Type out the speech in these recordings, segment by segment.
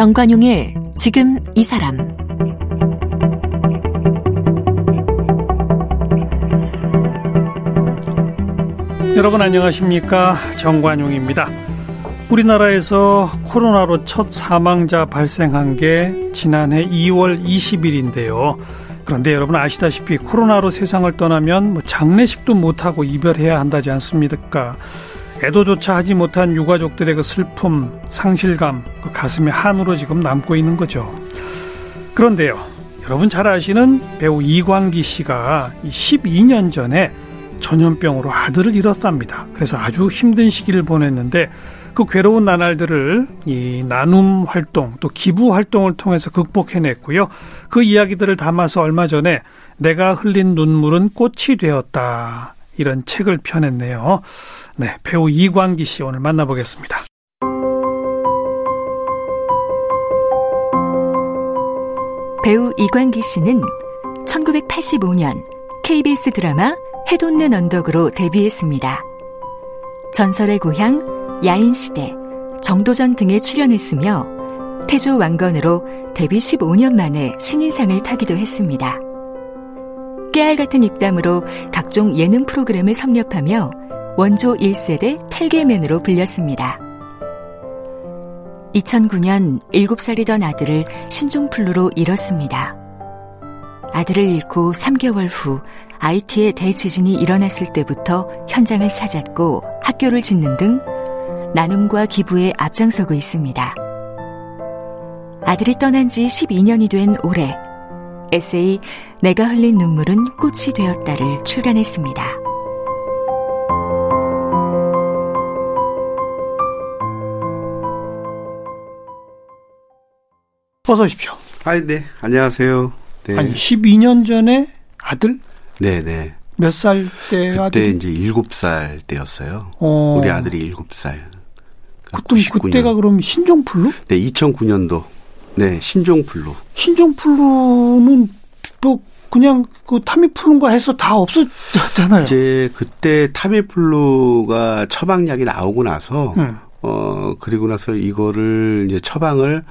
정관용의 지금 이 사람. 여러분 안녕하십니까? 정관용입니다. 우리나라에서 코로나로 첫 사망자 발생한 게 지난해 2월 20일인데요. 그런데 여러분 아시다시피 코로나로 세상을 떠나면 장례식도 못하고 이별해야 한다지 않습니까? 애도조차 하지 못한 유가족들의 그 슬픔, 상실감, 그 가슴에 한으로 지금 남고 있는 거죠. 그런데요, 여러분 잘 아시는 배우 이광기 씨가 12년 전에 전염병으로 아들을 잃었답니다. 그래서 아주 힘든 시기를 보냈는데 그 괴로운 나날들을 이 나눔 활동 또 기부 활동을 통해서 극복해냈고요. 그 이야기들을 담아서 얼마 전에 내가 흘린 눈물은 꽃이 되었다 이런 책을 펴냈네요. 네, 배우 이광기 씨 오늘 만나보겠습니다. 배우 이광기 씨는 1985년 KBS 드라마 해돋는 언덕으로 데뷔했습니다. 전설의 고향, 야인 시대, 정도전 등에 출연했으며 태조 왕건으로 데뷔 15년 만에 신인상을 타기도 했습니다. 깨알 같은 입담으로 각종 예능 프로그램을 섭렵하며 원조 1세대 텔게맨으로 불렸습니다. 2009년 7살이던 아들을 신종플루로 잃었습니다. 아들을 잃고 3개월 후 IT의 대지진이 일어났을 때부터 현장을 찾았고 학교를 짓는 등 나눔과 기부에 앞장서고 있습니다. 아들이 떠난 지 12년이 된 올해 에세이 내가 흘린 눈물은 꽃이 되었다를 출간했습니다. 어서 오십시오. 아, 네. 안녕하세요. 네. 아니, 12년 전에 아들? 네네. 몇 살 때 아들? 그때 이제 7살 때였어요. 어. 우리 아들이 7살. 그것도 99년. 그때가 그럼 신종플루? 네, 2009년도. 네, 신종플루. 신종플루는 뭐 그냥 그 타미플루인가 해서 다 없어졌잖아요. 이제 그때 타미플루가 처방약이 나오고 나서 그리고 나서 이거를 이제 처방을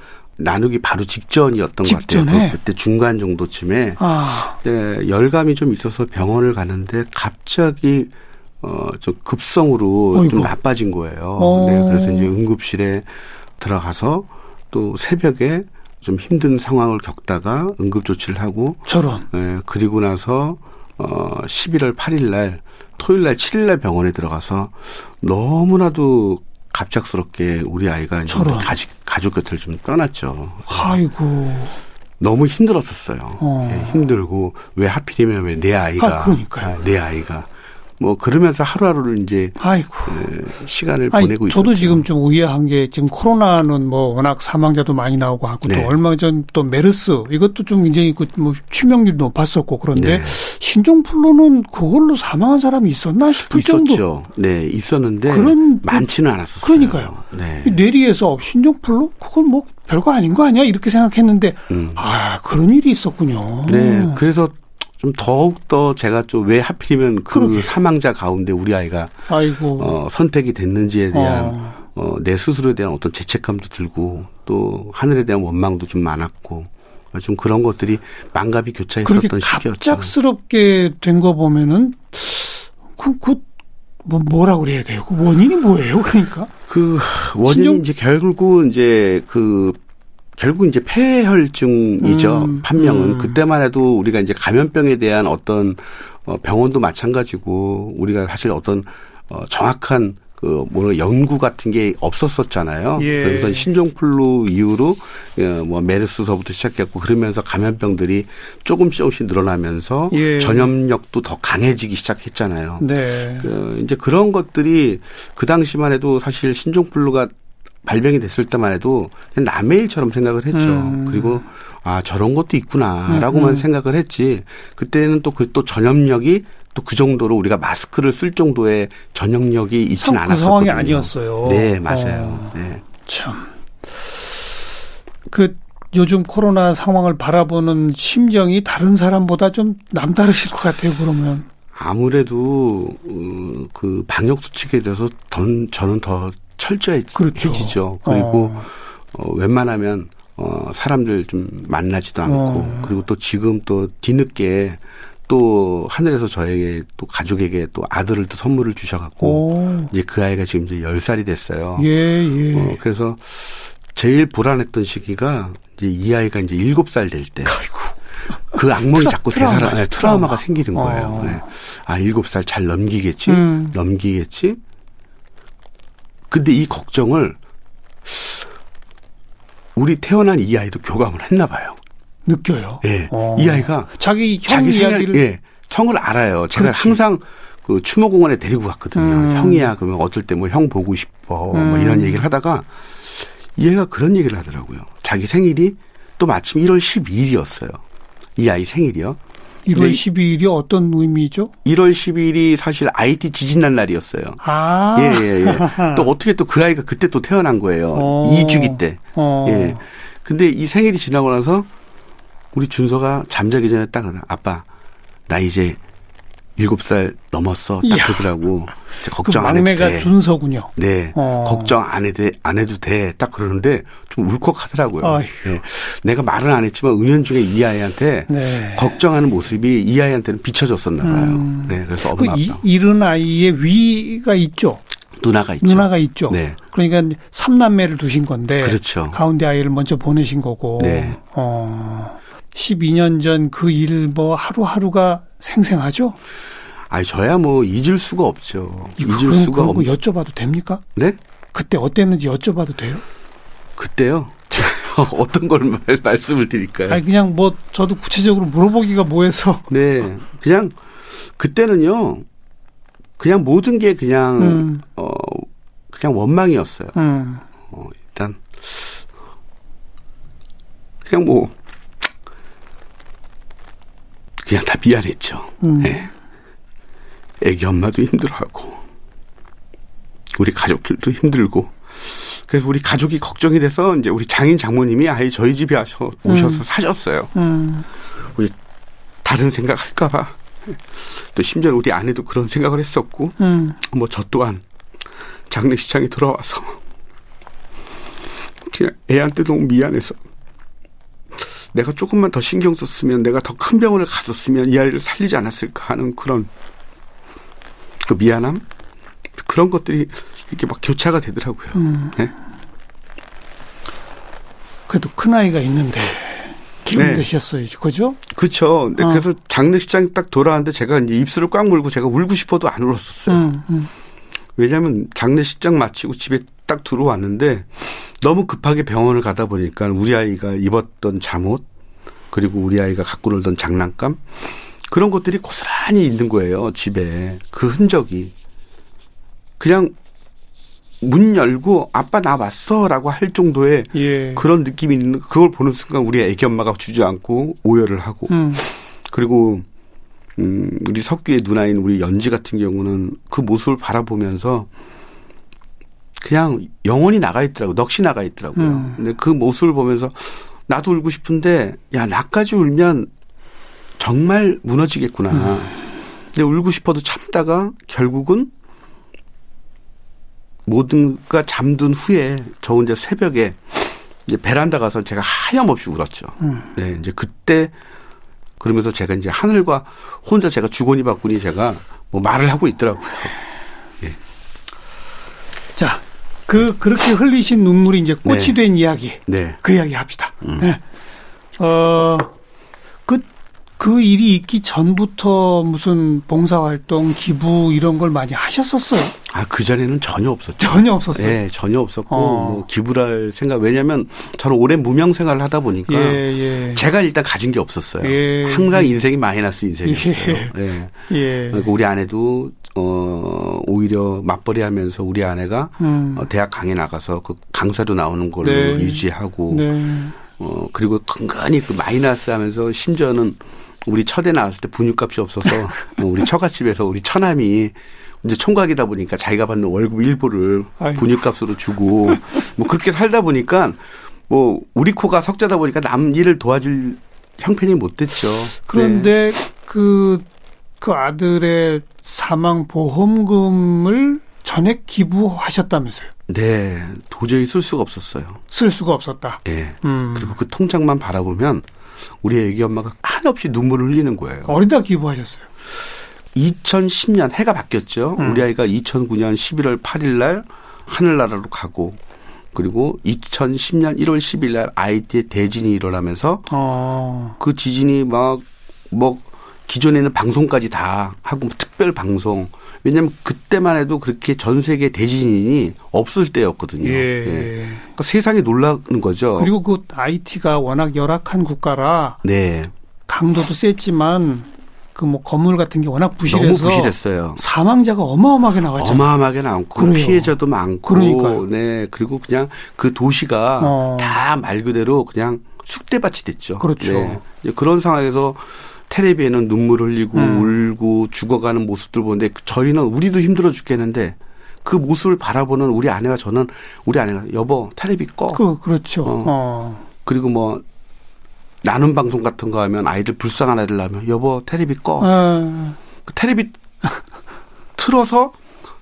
나누기 바로 직전이었던 것 같아요. 그때 중간 정도쯤에 네, 열감이 좀 있어서 병원을 가는데 갑자기 좀 급성으로 어이구. 좀 나빠진 거예요. 네, 그래서 이제 응급실에 들어가서 또 새벽에 좀 힘든 상황을 겪다가 응급조치를 하고 저런. 네, 그리고 나서 11월 8일 날 토요일 날 7일 날 병원에 들어가서 너무나도 갑작스럽게 우리 아이가 가족 곁을 좀 떠났죠. 아이고. 너무 힘들었었어요. 예, 힘들고 왜 하필이면 왜 내 아이가. 아, 그러니까요. 내 아이가. 뭐 그러면서 하루하루를 이제 아이고. 시간을 보내고 있었죠. 저도 지금 좀 의아한 게 지금 코로나는 뭐 워낙 사망자도 많이 나오고 하고 네. 또 얼마 전 또 메르스 이것도 좀 굉장히 뭐 치명률 높았었고 그런데 네. 신종플루는 그걸로 사망한 사람이 있었나 싶을 있었죠. 정도. 있었죠. 네, 있었는데 그런 많지는 않았었어요. 그러니까요. 네. 뇌리에서 신종플루 그건 뭐 별거 아닌 거 아니야 이렇게 생각했는데 아 그런 일이 있었군요. 네, 그래서. 좀 더욱더 제가 좀 왜 하필이면 그 그러게. 사망자 가운데 우리 아이가 선택이 됐는지에 대한 내 스스로에 대한 어떤 죄책감도 들고 또 하늘에 대한 원망도 좀 많았고 좀 그런 것들이 망갑이 교차했었던 시기였죠. 갑작스럽게 된 거 보면은 뭐라고 그래야 돼요? 그 원인이 뭐예요? 그러니까 그 원인이 이제 결국 이제 폐혈증이죠. 판명은 그때만 해도 우리가 이제 감염병에 대한 어떤 병원도 마찬가지고 우리가 사실 어떤 정확한 그 뭐 연구 같은 게 없었었잖아요. 예. 그래서 신종플루 이후로 뭐 메르스서부터 시작했고 그러면서 감염병들이 조금씩 늘어나면서 예. 전염력도 더 강해지기 시작했잖아요. 네. 이제 그런 것들이 그 당시만 해도 사실 신종플루가 발병이 됐을 때만 해도 남의 일처럼 생각을 했죠. 그리고 아 저런 것도 있구나라고만 생각을 했지. 그때는 또 전염력이 또 그 정도로 우리가 마스크를 쓸 정도의 전염력이 있진 않았었거든요. 그 상황이 아니었어요. 네, 맞아요. 네. 참. 그 요즘 코로나 상황을 바라보는 심정이 다른 사람보다 좀 남다르실 것 같아요. 그러면. 아무래도 그 방역 수칙에 대해서 저는 더 철저해지죠. 그렇죠. 그리고 웬만하면 사람들 좀 만나지도 않고 그리고 또 지금 또 뒤늦게 또 하늘에서 저에게 또 가족에게 또 아들을 또 선물을 주셔갖고 이제 그 아이가 지금 이제 10살이 됐어요. 예. 그래서 제일 불안했던 시기가 이제 이 아이가 이제 7살 될 때. 아이고. 그 악몽이 자꾸 트라우마가 생기는 거예요. 네. 7살 잘 넘기겠지? 넘기겠지? 근데 이 걱정을 우리 태어난 이 아이도 교감을 했나 봐요. 느껴요? 예. 이 아이가. 자기 이야기를. 예. 성을 알아요. 제가 그렇지. 항상 그 추모공원에 데리고 갔거든요. 형이야. 그러면 어떨 때 뭐 형 보고 싶어. 뭐 이런 얘기를 하다가 얘가 그런 얘기를 하더라고요. 자기 생일이 또 마침 1월 12일이었어요. 이 아이 생일이요. 1월 12일이 어떤 의미죠? 1월 12일이 사실 IT 지진 난 날이었어요. 아. 예. 또 어떻게 또 그 아이가 그때 또 태어난 거예요. 2주기 때. 예. 근데 이 생일이 지나고 나서 우리 준서가 잠자기 전에 딱 그러나 아빠 나 이제 7살 넘었어. 딱 그러더라고. 이제 걱정 그 안 해도 돼. 막내가 준서군요. 네. 걱정 안 해도 돼. 딱 그러는데 좀 울컥하더라고요. 네. 내가 말은 안 했지만 은연중에 이 아이한테 네. 걱정하는 모습이 이 아이한테는 비춰졌었나 봐요. 네. 그래서 엄마 아빠. 이른 아이의 위가 있죠. 누나가 있죠. 네. 그러니까 3남매를 두신 건데. 그렇죠. 가운데 아이를 먼저 보내신 거고. 네. 12년 전 그 일 뭐 하루하루가 생생하죠? 아니, 저야 뭐 잊을 수가 없죠. 그럼 여쭤봐도 됩니까? 네? 그때 어땠는지 여쭤봐도 돼요? 그때요? 어떤 걸 말씀을 드릴까요? 아니, 그냥 뭐 저도 구체적으로 물어보기가 뭐해서. 네. 그냥 그때는요. 그냥 모든 게 그냥, 그냥 원망이었어요. 일단, 그냥 뭐, 그냥 다 미안했죠. 네. 애기 엄마도 힘들어하고 우리 가족들도 힘들고 그래서 우리 가족이 걱정이 돼서 이제 우리 장인 장모님이 아예 저희 집에 오셔서 사셨어요. 우리 다른 생각할까 봐. 또 심지어 우리 아내도 그런 생각을 했었고 뭐 저 또한 장례시장에 들어와서 그냥 애한테 너무 미안해서 내가 조금만 더 신경 썼으면 내가 더 큰 병원을 갔었으면 이 아이를 살리지 않았을까 하는 그런 그 미안함 그런 것들이 이렇게 막 교차가 되더라고요. 네? 그래도 큰 아이가 있는데 기분 내셨어야지, 그죠? 그렇죠. 네, 그래서 장례식장 딱 돌아왔는데 제가 이제 입술을 꽉 물고 제가 울고 싶어도 안 울었었어요. 왜냐하면 장례식장 마치고 집에 딱 들어왔는데. 너무 급하게 병원을 가다 보니까 우리 아이가 입었던 잠옷 그리고 우리 아이가 갖고 놀던 장난감 그런 것들이 고스란히 있는 거예요. 집에. 그 흔적이. 그냥 문 열고 아빠 나 왔어라고 할 정도의 그런 느낌이 있는 그걸 보는 순간 우리 애기 엄마가 주저앉고 오열을 하고 그리고 우리 석규의 누나인 우리 연지 같은 경우는 그 모습을 바라보면서 그냥 영원히 나가 있더라고요. 넋이 나가 있더라고요. 근데 그 모습을 보면서 나도 울고 싶은데 야 나까지 울면 정말 무너지겠구나. 근데 울고 싶어도 참다가 결국은 모든가 잠든 후에 저 혼자 새벽에 이제 베란다 가서 제가 하염없이 울었죠. 네, 이제 그때 그러면서 제가 이제 하늘과 혼자 제가 주거니 받거니 제가 뭐 말을 하고 있더라고요. 예. 자. 그렇게 흘리신 눈물이 이제 꽃이 된 이야기. 네. 그 이야기 합시다. 네. 그 일이 있기 전부터 무슨 봉사활동, 기부 이런 걸 많이 하셨었어요? 아, 그전에는 전혀 없었죠. 네, 전혀 없었고, 뭐 기부랄 생각, 왜냐면 저는 오랜 무명 생활을 하다 보니까 제가 일단 가진 게 없었어요. 항상 인생이 마이너스 인생이었어요. 그러니까 우리 아내도, 오히려 맞벌이 하면서 우리 아내가 대학 강의 나가서 그 강사로 나오는 걸로 유지하고, 그리고 근근히 그 마이너스 하면서 심지어는 우리 처대 나왔을 때 분유값이 없어서 우리 처갓집에서 우리 처남이 이제 총각이다 보니까 자기가 받는 월급 일부를 분유값으로 주고 뭐 그렇게 살다 보니까 뭐 우리 코가 석자다 보니까 남 일을 도와줄 형편이 못 됐죠. 그런데 그 아들의 사망 보험금을 전액 기부하셨다면서요? 네. 도저히 쓸 수가 없었어요. 쓸 수가 없었다. 네. 그리고 그 통장만 바라보면 우리 애기 엄마가 한없이 눈물을 흘리는 거예요. 어디다 기부하셨어요? 2010년 해가 바뀌었죠. 우리 아이가 2009년 11월 8일 날 하늘나라로 가고 그리고 2010년 1월 10일 날 아이티에 대진이 일어나면서 그 지진이 막 기존에는 방송까지 다 하고 특별 방송. 왜냐하면 그때만 해도 그렇게 전 세계 대지진이 없을 때였거든요. 예. 그러니까 세상이 놀라는 거죠. 그리고 그 IT가 워낙 열악한 국가라 네. 강도도 셌지만 그 뭐 건물 같은 게 워낙 부실해서 너무 부실했어요. 사망자가 어마어마하게 나왔잖아요. 어마어마하게 나왔고 그래요. 피해자도 많고 그러니까요. 네. 그리고 그냥 그 도시가 다 말 그대로 그냥 쑥대밭이 됐죠. 그렇죠. 네. 그런 상황에서 텔레비에는 눈물 흘리고 울고 죽어가는 모습들 보는데 저희는 우리도 힘들어 죽겠는데 그 모습을 바라보는 우리 아내와 저는 우리 아내가 여보 텔레비 꺼. 그렇죠. 그리고 뭐 나눔 방송 같은 거 하면 아이들 불쌍한 아이들 하면 여보 텔레비 꺼. 그 텔레비 틀어서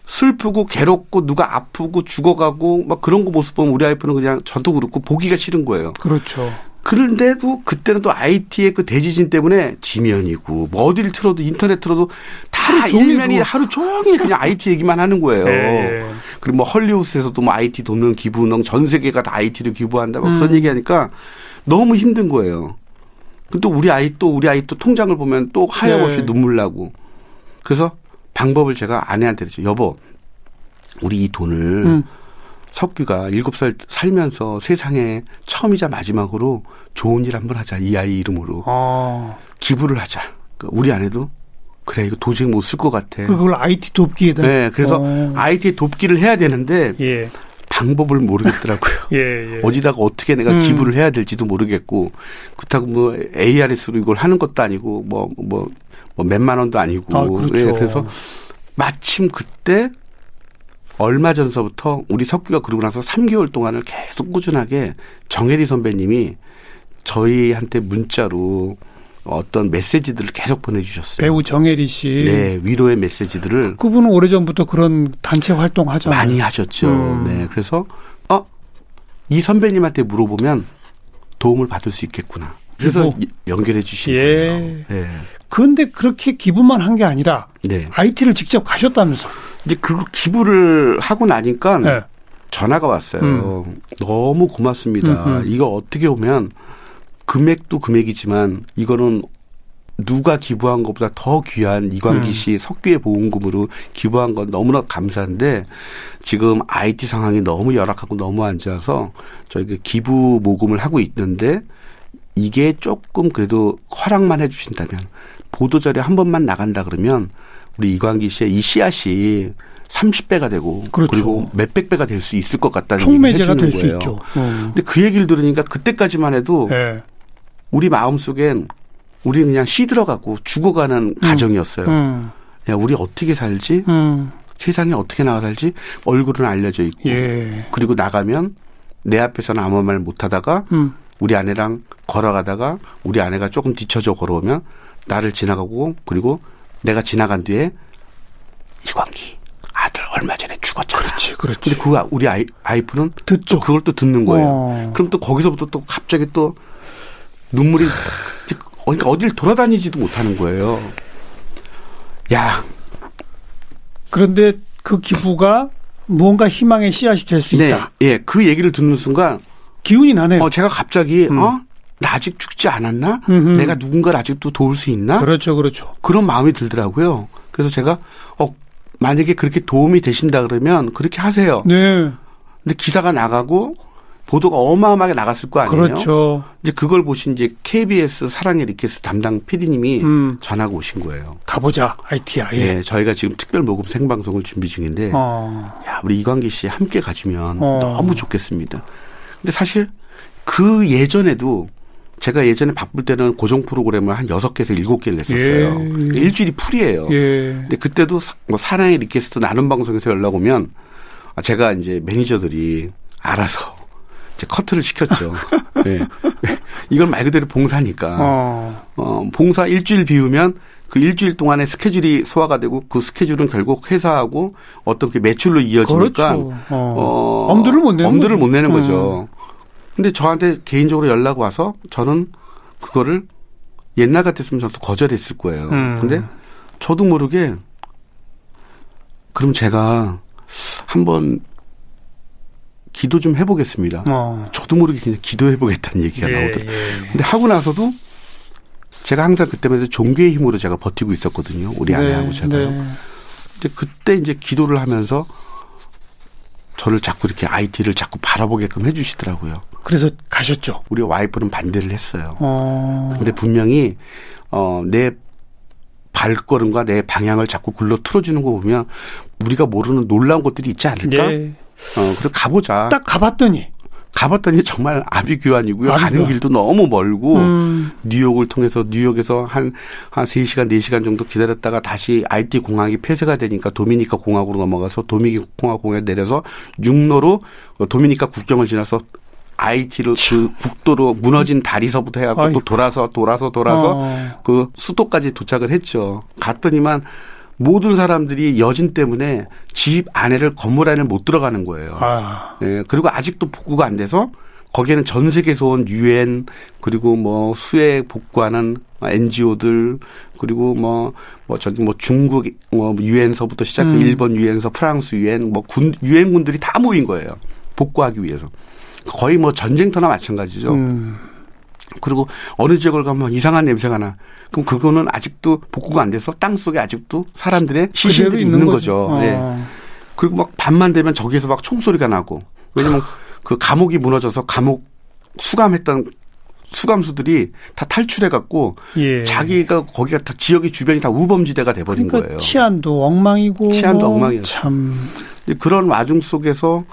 슬프고 괴롭고 누가 아프고 죽어가고 막 그런 거 모습 보면 우리 아이프는 그냥 저도 그렇고 보기가 싫은 거예요. 그렇죠. 그런데도 그때는 또 IT의 그 대지진 때문에 지면이고 뭐 어딜 틀어도 인터넷 틀어도 다 일면이 하루 종일 그냥 IT 얘기만 하는 거예요. 에이. 그리고 뭐 헐리우드에서도 뭐 IT 돕는 기부운동 전 세계가 다 IT로 기부한다 막 그런 얘기하니까 너무 힘든 거예요. 근데 우리 아이 또 통장을 보면 또 하염없이 눈물 나고 그래서 방법을 제가 아내한테 그랬죠. 여보 우리 이 돈을 석규가 7살 살면서 세상에 처음이자 마지막으로 좋은 일 한번 하자. 이 아이 이름으로. 기부를 하자. 그러니까 우리 아내도 그래 이거 도저히 못 쓸 것 같아. 그걸 IT 돕기에다. 네. 그래서 IT 돕기를 해야 되는데 예. 방법을 모르겠더라고요. 예, 예. 어디다가 어떻게 내가 기부를 해야 될지도 모르겠고 그렇다고 뭐 ARS로 이걸 하는 것도 아니고 뭐 몇만 원도 아니고. 아, 그렇죠. 네, 그래서 마침 그때 얼마 전서부터 우리 석규가 그러고 나서 3개월 동안을 계속 꾸준하게 정혜리 선배님이 저희한테 문자로 어떤 메시지들을 계속 보내주셨어요. 배우 정혜리 씨. 네. 위로의 메시지들을. 그분은 오래전부터 그런 단체 활동하잖아요. 많이 하셨죠. 네. 그래서 이 선배님한테 물어보면 도움을 받을 수 있겠구나. 그래서 연결해 주신 거예요. 네. 그런데 그렇게 기부만 한 게 아니라 네. IT를 직접 가셨다면서. 이제 그 기부를 하고 나니까 네. 전화가 왔어요. 너무 고맙습니다. 이거 어떻게 보면 금액도 금액이지만 이거는 누가 기부한 것보다 더 귀한 이광기 씨 석규의 보험금으로 기부한 건 너무나 감사한데 지금 IT 상황이 너무 열악하고 너무 안 좋아서 저희가 기부 모금을 하고 있는데 이게 조금 그래도 허락만 해 주신다면 보도자료 한 번만 나간다 그러면 우리 이광기 씨의 이 씨앗이 30배가 되고 그렇죠. 그리고 몇백 배가 될 수 있을 것 같다는 얘기를 해주는 거예요. 총매제가 될 수 있죠. 근데 그 얘기를 들으니까 그때까지만 해도 네. 우리 마음속엔 우리 그냥 시들어가고 죽어가는 가정이었어요. 야, 우리 어떻게 살지? 세상에 어떻게 나와 살지? 얼굴은 알려져 있고 예. 그리고 나가면 내 앞에서는 아무 말 못하다가 우리 아내랑 걸어가다가 우리 아내가 조금 뒤쳐져 걸어오면 나를 지나가고 그리고 내가 지나간 뒤에 이광기 아들 얼마 전에 죽었잖아. 그렇지. 근데 그거 우리 아이프는 듣죠. 그걸 또 듣는 거예요. 그럼 또 거기서부터 또 갑자기 또 눈물이 그러니까 어딜 돌아다니지도 못하는 거예요. 야. 그런데 그 기부가 뭔가 희망의 씨앗이 될 수 네. 있다. 예, 그 얘기를 듣는 순간 기운이 나네요. 제가 갑자기 나 아직 죽지 않았나? 내가 누군가를 아직도 도울 수 있나? 그렇죠. 그런 마음이 들더라고요. 그래서 제가 만약에 그렇게 도움이 되신다 그러면 그렇게 하세요. 네. 근데 기사가 나가고 보도가 어마어마하게 나갔을 거 아니에요? 그렇죠. 이제 그걸 보신 이제 KBS 사랑의 리퀘스트 담당 PD님이 전화가 오신 거예요. 가보자, IT야. 예. 네, 저희가 지금 특별 모금 생방송을 준비 중인데, 야, 우리 이광기 씨 함께 가주면 너무 좋겠습니다. 근데 사실 그 예전에도 제가 예전에 바쁠 때는 고정 프로그램을 한 6개에서 7개를 냈었어요. 예. 일주일이 풀이에요. 예. 근데 그때도 사랑의 리퀘스트 나눔 방송에서 연락 오면 제가 이제 매니저들이 알아서 이제 커트를 시켰죠. 네. 이건 말 그대로 봉사니까. 봉사 일주일 비우면 그 일주일 동안의 스케줄이 소화가 되고 그 스케줄은 결국 회사하고 어떤 게 매출로 이어지니까 그렇죠. 엄두를 못 내는 거죠. 근데 저한테 개인적으로 연락 와서 저는 그거를 옛날 같았으면 저도 거절했을 거예요. 근데 저도 모르게 그럼 제가 한번 기도 좀 해보겠습니다. 저도 모르게 그냥 기도해보겠다는 얘기가 나오더라고요. 근데 하고 나서도 제가 항상 그때마다 종교의 힘으로 제가 버티고 있었거든요. 우리 아내하고 제가요. 근데 그때 이제 기도를 하면서 저를 자꾸 이렇게 IT를 자꾸 바라보게끔 해주시더라고요. 그래서 가셨죠? 우리 와이프는 반대를 했어요. 근데 분명히 내 발걸음과 내 방향을 자꾸 굴러 틀어주는 거 보면 우리가 모르는 놀라운 것들이 있지 않을까? 그래서 가보자. 딱 가봤더니 정말 아비규환이고요. 가는 길도 너무 멀고 뉴욕을 통해서 뉴욕에서 한 3시간, 4시간 정도 기다렸다가 다시 IT 공항이 폐쇄가 되니까 도미니카 공항으로 넘어가서 도미니카 공항에 내려서 육로로 도미니카 국경을 지나서 IT로 그 국도로 무너진 다리서부터 해갖고 또 돌아서 그 수도까지 도착을 했죠. 갔더니만 모든 사람들이 여진 때문에 집 아내를 건물 안에 못 들어가는 거예요. 예, 그리고 아직도 복구가 안 돼서 거기에는 전 세계에서 온 UN 그리고 뭐 수해 복구하는 NGO들 그리고 저기 중국 UN서부터 시작해 일본 UN서, 프랑스 UN UN군들이 다 모인 거예요. 복구하기 위해서. 거의 전쟁터나 마찬가지죠. 그리고 어느 지역을 가면 이상한 냄새가 나. 그럼 그거는 아직도 복구가 안 돼서 땅속에 아직도 사람들의 시신들이 있는 거죠. 예. 그리고 밤만 되면 저기에서 총소리가 나고. 왜냐면 그 감옥이 무너져서 감옥 수감했던 수감수들이 다 탈출해갖고 자기가 거기가 다 지역이 주변이 다 우범지대가 돼버린 거예요. 치안도 엉망이고. 참. 그런 와중 속에서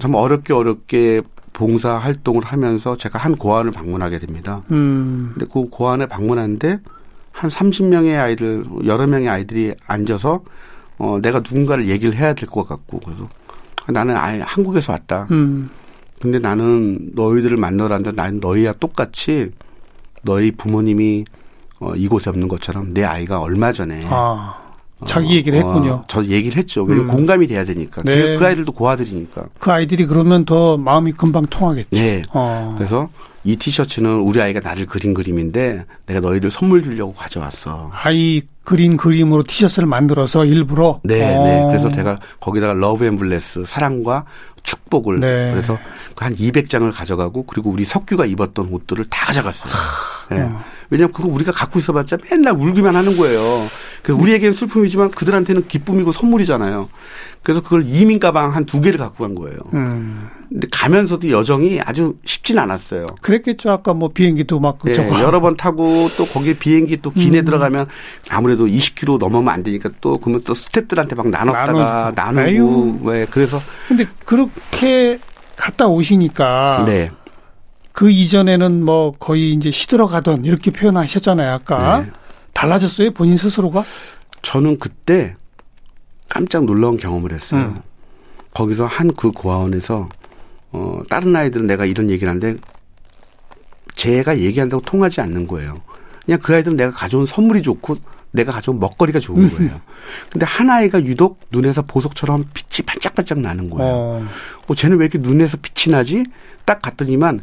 참 어렵게 봉사활동을 하면서 제가 한 고아원을 방문하게 됩니다. 근데 그 고아원을 방문하는데 한 30명의 아이들, 여러 명의 아이들이 앉아서 내가 누군가를 얘기를 해야 될 것 같고 그래서 나는 아예 한국에서 왔다. 근데 나는 너희들을 만나러 왔는데 나는 너희와 똑같이 너희 부모님이 이곳에 없는 것처럼 내 아이가 얼마 전에 자기 얘기를 했군요. 저 얘기를 했죠. 왜냐면 공감이 돼야 되니까. 네. 그 아이들도 고아들이니까. 그 아이들이 그러면 더 마음이 금방 통하겠죠. 네. 그래서 이 티셔츠는 우리 아이가 나를 그린 그림인데 내가 너희를 선물 주려고 가져왔어. 아이 그린 그림으로 티셔츠를 만들어서 일부러. 네. 그래서 제가 거기다가 러브 앤 블레스 사랑과 축복을. 네. 그래서 한 200장을 가져가고 그리고 우리 석규가 입었던 옷들을 다 가져갔어요. 네. 왜냐하면 그거 우리가 갖고 있어봤자 맨날 울기만 하는 거예요. 그래서 우리에게는 슬픔이지만 그들한테는 기쁨이고 선물이잖아요. 그래서 그걸 이민 가방 한 2개를 갖고 간 거예요. 근데 가면서도 여정이 아주 쉽진 않았어요. 그랬겠죠. 아까 비행기도 여러 번 타고 또 거기에 비행기 또 기내 들어가면 아무래도 20km 넘으면 안 되니까 또 그러면 또 스태프들한테 나눴다가 나누고 그래서. 근데 그렇게 갔다 오시니까. 네. 그 이전에는 거의 이제 시들어가던 이렇게 표현하셨잖아요. 아까. 네. 달라졌어요? 본인 스스로가? 저는 그때 깜짝 놀라운 경험을 했어요. 거기서 한 그 고아원에서 다른 아이들은 내가 이런 얘기를 하는데 제가 얘기한다고 통하지 않는 거예요. 그냥 그 아이들은 내가 가져온 선물이 좋고 내가 가져온 먹거리가 좋은 거예요. 근데 한 아이가 유독 눈에서 보석처럼 빛이 반짝반짝 나는 거예요. 쟤는 왜 이렇게 눈에서 빛이 나지? 딱 갔더니만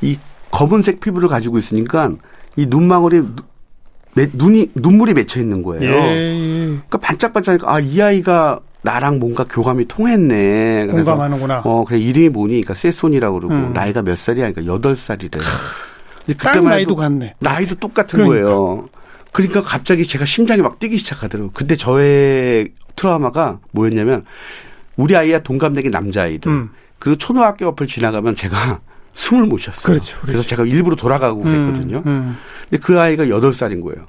이 검은색 피부를 가지고 있으니까 이 눈망울에 눈물이 맺혀 있는 거예요. 그러니까 반짝반짝 이 아이가 나랑 뭔가 교감이 통했네. 공감하는구나. 그래 이름이 뭐니? 그러니까 세손이라고 그러고 나이가 몇 살이야? 그러니까 8살이래요. 딱 나이도 같네. 나이도 똑같은 거예요. 그러니까 갑자기 제가 심장이 뛰기 시작하더라고요. 근데 저의 트라우마가 뭐였냐면 우리 아이와 동갑내기 남자아이들 그리고 초등학교 앞을 지나가면 제가 숨을 못 쉬었어요. 그래서 제가 일부러 돌아가고 그랬거든요. 근데 그 아이가 8살인 거예요.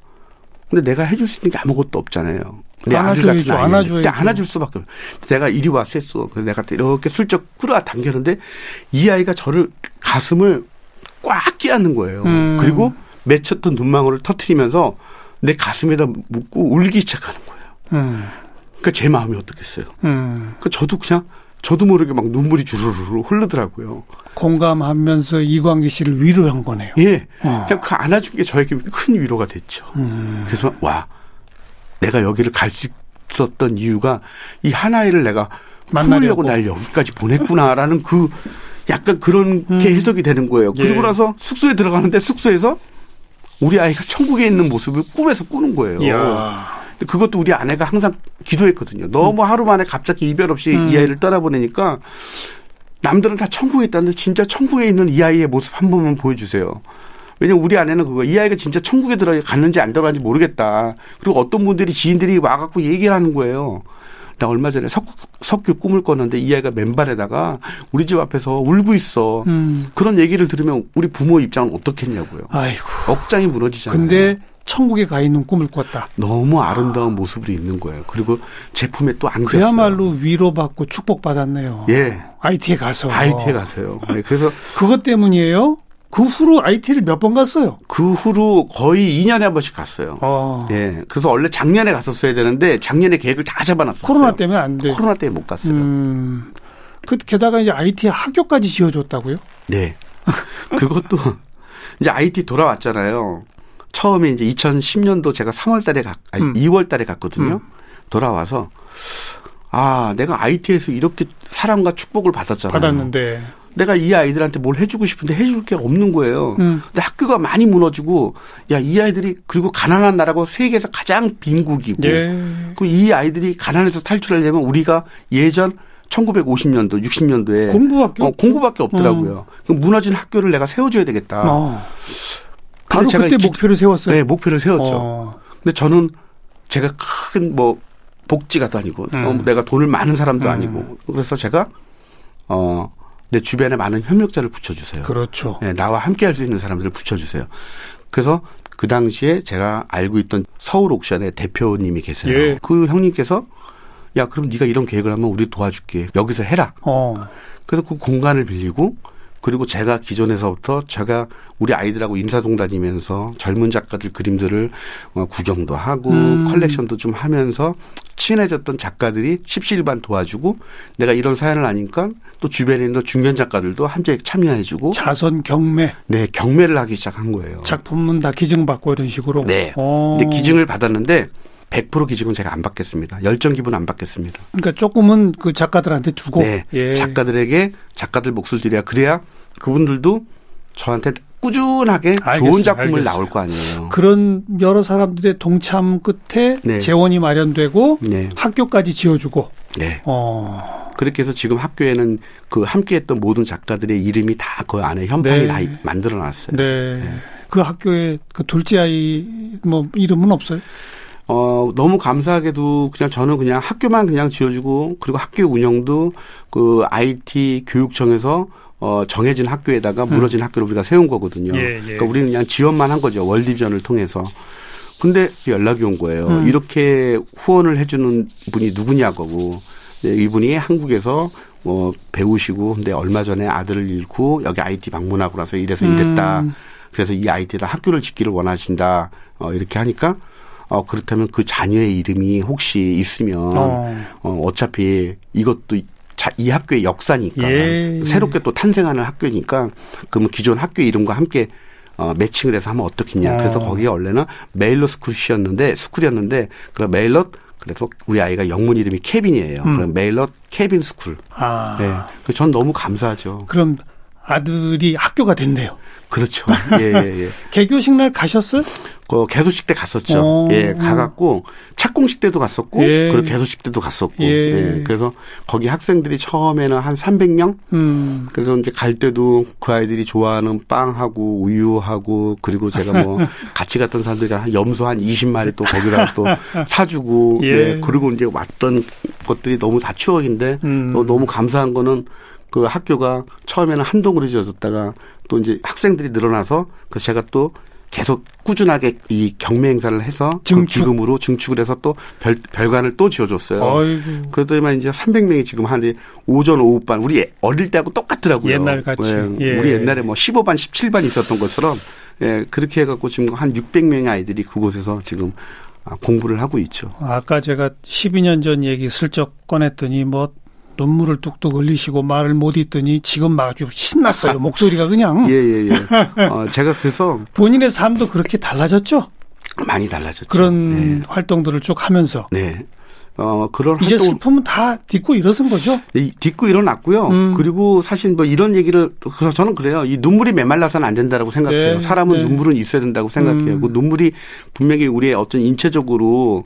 근데 내가 해줄 수 있는 게 아무것도 없잖아요. 내 아들 같은 아이인데 안아줄 수밖에 없어요. 내가 이리 와 쐈어. 그래서 내가 이렇게 슬쩍 끌어당겼는데 이 아이가 저를 가슴을 꽉 끼얹는 거예요. 그리고 맺혔던 눈망울을 터뜨리면서 내 가슴에다 묻고 울기 시작하는 거예요. 그러니까 제 마음이 어떻겠어요. 그러니까 저도 그냥 저도 모르게 막 눈물이 주르르 흐르더라고요. 공감하면서 이광기 씨를 위로한 거네요. 예. 그냥 그 안아준 게 저에게 큰 위로가 됐죠. 그래서 와, 내가 여기를 갈 수 있었던 이유가 이 하나이를 내가 품으려고 날 여기까지 보냈구나라는 그 약간 그렇게 해석이 되는 거예요. 그리고 예. 나서 숙소에 들어가는데 숙소에서 우리 아이가 천국에 있는 모습을 꿈에서 꾸는 거예요. 근데 그것도 우리 아내가 항상 기도했거든요. 너무 하루 만에 갑자기 이별 없이 이 아이를 떠나보내니까 남들은 다 천국에 있다는데 진짜 천국에 있는 이 아이의 모습 한 번만 보여주세요. 왜냐면 우리 아내는 그거 이 아이가 진짜 천국에 들어갔는지 안 들어갔는지 모르겠다. 그리고 어떤 분들이 지인들이 와갖고 얘기를 하는 거예요. 나 얼마 전에 석유 꿈을 꿨는데 이 아이가 맨발에다가 우리 집 앞에서 울고 있어. 그런 얘기를 들으면 우리 부모 입장은 어떻겠냐고요. 아이고. 억장이 무너지잖아요. 근데 천국에 가 있는 꿈을 꿨다. 너무 아름다운 모습으로 있는 거예요. 그리고 제품에 또 안 됐어요. 그야말로 위로받고 축복받았네요. 예. IT에 가서. IT에 가서요. 네, 그래서. 그것 때문이에요? 그 후로 IT를 몇 번 갔어요? 그 후로 거의 2년에 한 번씩 갔어요. 예. 그래서 원래 작년에 갔었어야 되는데 작년에 계획을 다 잡아놨었어요. 코로나 때문에 안 돼요. 코로나 때문에 못 갔어요. 그 게다가 이제 IT 학교까지 지어줬다고요? 네. 그것도 이제 IT 돌아왔잖아요. 처음에 이제 2010년도 제가 2월 달에 갔거든요. 돌아와서 아, 내가 IT에서 이렇게 사랑과 축복을 받았잖아요. 받았는데 내가 이 아이들한테 뭘 해주고 싶은데 해줄 게 없는 거예요. 근데 학교가 많이 무너지고, 야, 이 아이들이, 그리고 가난한 나라고 세계에서 가장 빈국이고, 예. 그리고 이 아이들이 가난에서 탈출하려면 우리가 예전 1950년도, 60년도에 공부밖에 없더라고요. 그럼 무너진 학교를 내가 세워줘야 되겠다. 바로 그때 목표를 세웠어요. 네, 목표를 세웠죠. 근데 저는 제가 큰 뭐 복지가도 아니고, 내가 돈을 많은 사람도 아니고, 그래서 제가 내 주변에 많은 협력자를 붙여주세요. 그렇죠. 네, 나와 함께 할 수 있는 사람들을 붙여주세요. 그래서 그 당시에 제가 알고 있던 서울 옥션의 대표님이 계세요. 예. 그 형님께서 야 그럼 네가 이런 계획을 하면 우리 도와줄게. 여기서 해라. 그래서 그 공간을 빌리고 그리고 제가 기존에서부터 제가 우리 아이들하고 인사동 다니면서 젊은 작가들 그림들을 구경도 하고 컬렉션도 좀 하면서 친해졌던 작가들이 십시일반 도와주고 내가 이런 사연을 아니까 또 주변에 있는 중견 작가들도 함께 참여해주고 자선 경매. 네. 경매를 하기 시작한 거예요. 작품은 다 기증받고 이런 식으로. 네. 근데 기증을 받았는데 100% 기증은 제가 안 받겠습니다. 열정 기부는 안 받겠습니다. 그러니까 조금은 그 작가들한테 주고. 네. 예. 작가들에게 작가들 몫을 드려야 그래야 그분들도 저한테 꾸준하게 알겠어요, 좋은 작품을 나올 거 아니에요. 그런 여러 사람들의 동참 끝에 네. 재원이 마련되고 네. 학교까지 지어주고. 네. 그렇게 해서 지금 학교에는 그 함께했던 모든 작가들의 이름이 다 그 안에 현판이 네. 다 만들어놨어요. 네. 네. 그 학교에 그 둘째 아이 뭐 이름은 없어요? 너무 감사하게도 그냥 저는 그냥 학교만 그냥 지어주고 그리고 학교 운영도 그 IT 교육청에서 정해진 학교에다가 무너진 학교를 우리가 세운 거거든요. 예, 예. 그러니까 우리는 그냥 지원만 한 거죠. 월디비전을 통해서. 근데 연락이 온 거예요. 이렇게 후원을 해주는 분이 누구냐고. 이분이 한국에서 배우시고 근데 얼마 전에 아들을 잃고 여기 IT 방문하고 나서 이래서 이랬다. 그래서 이 IT에다 학교를 짓기를 원하신다. 이렇게 하니까 그렇다면 그 자녀의 이름이 혹시 있으면 어차피 이것도 이 학교의 역사니까 예. 새롭게 또 탄생하는 학교니까 그러면 기존 학교 이름과 함께 매칭을 해서 하면 어떻겠냐. 그래서 거기에 원래는 메이롯 스쿨이었는데 메일럿 그래서 우리 아이가 영문 이름이 케빈이에요. 메이롯 케빈 스쿨. 네. 전 너무 감사하죠. 그럼 아들이 학교가 됐네요. 그렇죠. 예, 예, 예. 개교식 날 가셨어요? 개소식 때 갔었죠. 예, 가갖고 착공식 때도 갔었고, 예. 그리고 개소식 때도 갔었고. 예. 예. 그래서 거기 학생들이 처음에는 한 300명. 그래서 이제 갈 때도 그 아이들이 좋아하는 빵하고 우유하고 그리고 제가 뭐 같이 갔던 사람들이 한 염소 한 20마리 또 거기다 또 사주고. 예. 예. 그리고 이제 왔던 것들이 너무 다 추억인데 너무 감사한 거는. 그 학교가 처음에는 한동으로 지어졌다가 또 이제 학생들이 늘어나서 그래서 제가 또 계속 꾸준하게 이 경매 행사를 해서 그 기금으로 증축을 해서 또 별관을 또 지어줬어요. 그러더니만 이제 300명이 지금 한 오전 오후반 우리 어릴 때하고 똑같더라고요. 옛날 같이. 예. 예. 우리 옛날에 뭐 15반 17반 있었던 것처럼 예. 그렇게 해갖고 지금 한 600명의 아이들이 그곳에서 지금 공부를 하고 있죠. 아까 제가 12년 전 얘기 슬쩍 꺼냈더니 뭐 눈물을 뚝뚝 흘리시고 말을 못 잇더니 지금 막 아주 신났어요. 목소리가 그냥. 예예예. 예, 예. 제가 그래서 본인의 삶도 그렇게 달라졌죠? 많이 달라졌죠. 그런 활동들을 쭉 하면서. 네. 그런 이제 활동을 슬픔은 다 딛고 일어선 거죠? 네, 딛고 일어났고요. 그리고 사실 뭐 이런 얘기를 그래서 저는 그래요. 이 눈물이 메말라서는 안 된다라고 생각해요. 네, 사람은 눈물은 있어야 된다고 생각해요. 그 눈물이 분명히 우리의 어떤 인체적으로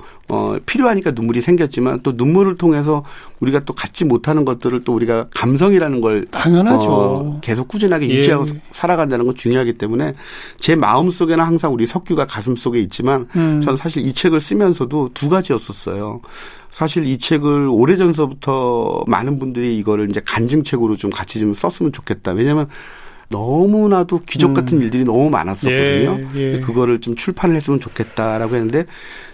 필요하니까 눈물이 생겼지만 또 눈물을 통해서 우리가 또 갖지 못하는 것들을 또 우리가 감성이라는 걸 당연하죠. 계속 꾸준하게 유지하고 살아간다는 건 중요하기 때문에 제 마음 속에는 항상 우리 석규가 가슴 속에 있지만 저는 사실 이 책을 쓰면서도 두 가지였었어요. 사실 이 책을 오래전서부터 많은 분들이 이거를 이제 간증책으로 좀 같이 좀 썼으면 좋겠다. 왜냐하면 너무나도 기적 같은 일들이 너무 많았었거든요. 그거를 좀 출판을 했으면 좋겠다라고 했는데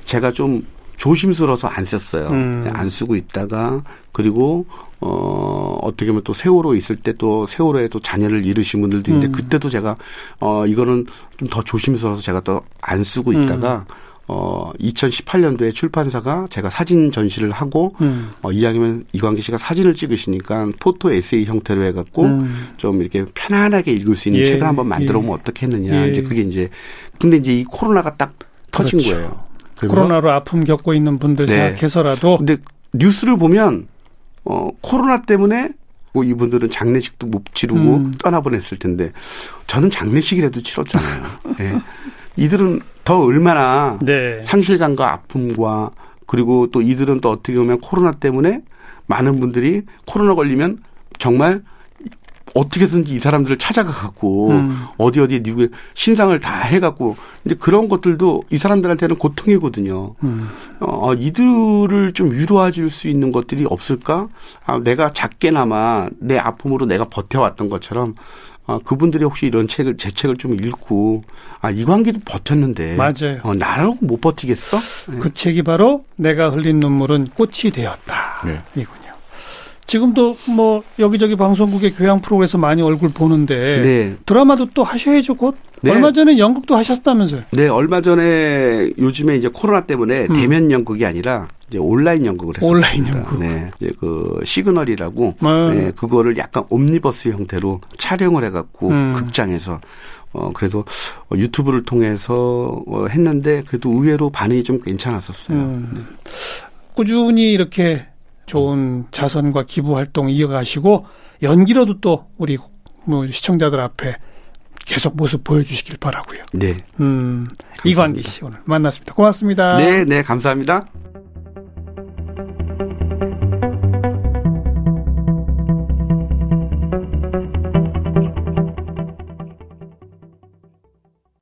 제가 좀 조심스러워서 안 썼어요. 안 쓰고 있다가 그리고 어떻게 보면 또 세월호 있을 때 또 세월호에 또 자녀를 잃으신 분들도 있는데 그때도 제가 이거는 좀 더 조심스러워서 제가 또 안 쓰고 있다가 2018년도에 출판사가 제가 사진 전시를 하고 이왕이면 이광기 씨가 사진을 찍으시니까 포토 에세이 형태로 해갖고 좀 이렇게 편안하게 읽을 수 있는 책을 한번 만들어 보면 어떻겠느냐. 이제 그게 이제 근데 이제 이 코로나가 딱 터진 거예요. 코로나로 아픔 겪고 있는 분들 생각해서라도. 근데 뉴스를 보면 코로나 때문에 뭐 이분들은 장례식도 못 치르고 떠나보냈을 텐데 저는 장례식이라도 치렀잖아요. 네. 이들은 더 얼마나 상실감과 아픔과 그리고 또 이들은 또 어떻게 보면 코로나 때문에 많은 분들이 코로나 걸리면 정말 어떻게든지 이 사람들을 찾아가갖고 어디 미국에 신상을 다 해갖고 이제 그런 것들도 이 사람들한테는 고통이거든요. 이들을 좀 위로해줄 수 있는 것들이 없을까? 내가 작게나마 내 아픔으로 내가 버텨왔던 것처럼 그분들이 혹시 이런 책을 제 책을 좀 읽고 이광기도 버텼는데 맞아요. 나라고 못 버티겠어? 그 책이 바로 내가 흘린 눈물은 꽃이 되었다. 네. 이군요. 지금도 뭐 여기저기 방송국의 교양 프로그램에서 많이 얼굴 보는데 드라마도 또 하셔야죠 곧. 얼마 전에 연극도 하셨다면서요? 네, 얼마 전에 요즘에 이제 코로나 때문에 대면 연극이 아니라 이제 온라인 연극을 했었습니다. 온라인 연극. 네, 이제 그 시그널이라고 네, 그거를 약간 옴니버스 형태로 촬영을 해갖고 극장에서 그래서 유튜브를 통해서 했는데 그래도 의외로 반응이 좀 괜찮았었어요. 네. 꾸준히 이렇게 좋은 자선과 기부 활동 이어가시고 연기로도 또 우리 뭐 시청자들 앞에 계속 모습 보여주시길 바라고요. 네. 이광기 씨 오늘 만났습니다. 고맙습니다. 네, 감사합니다.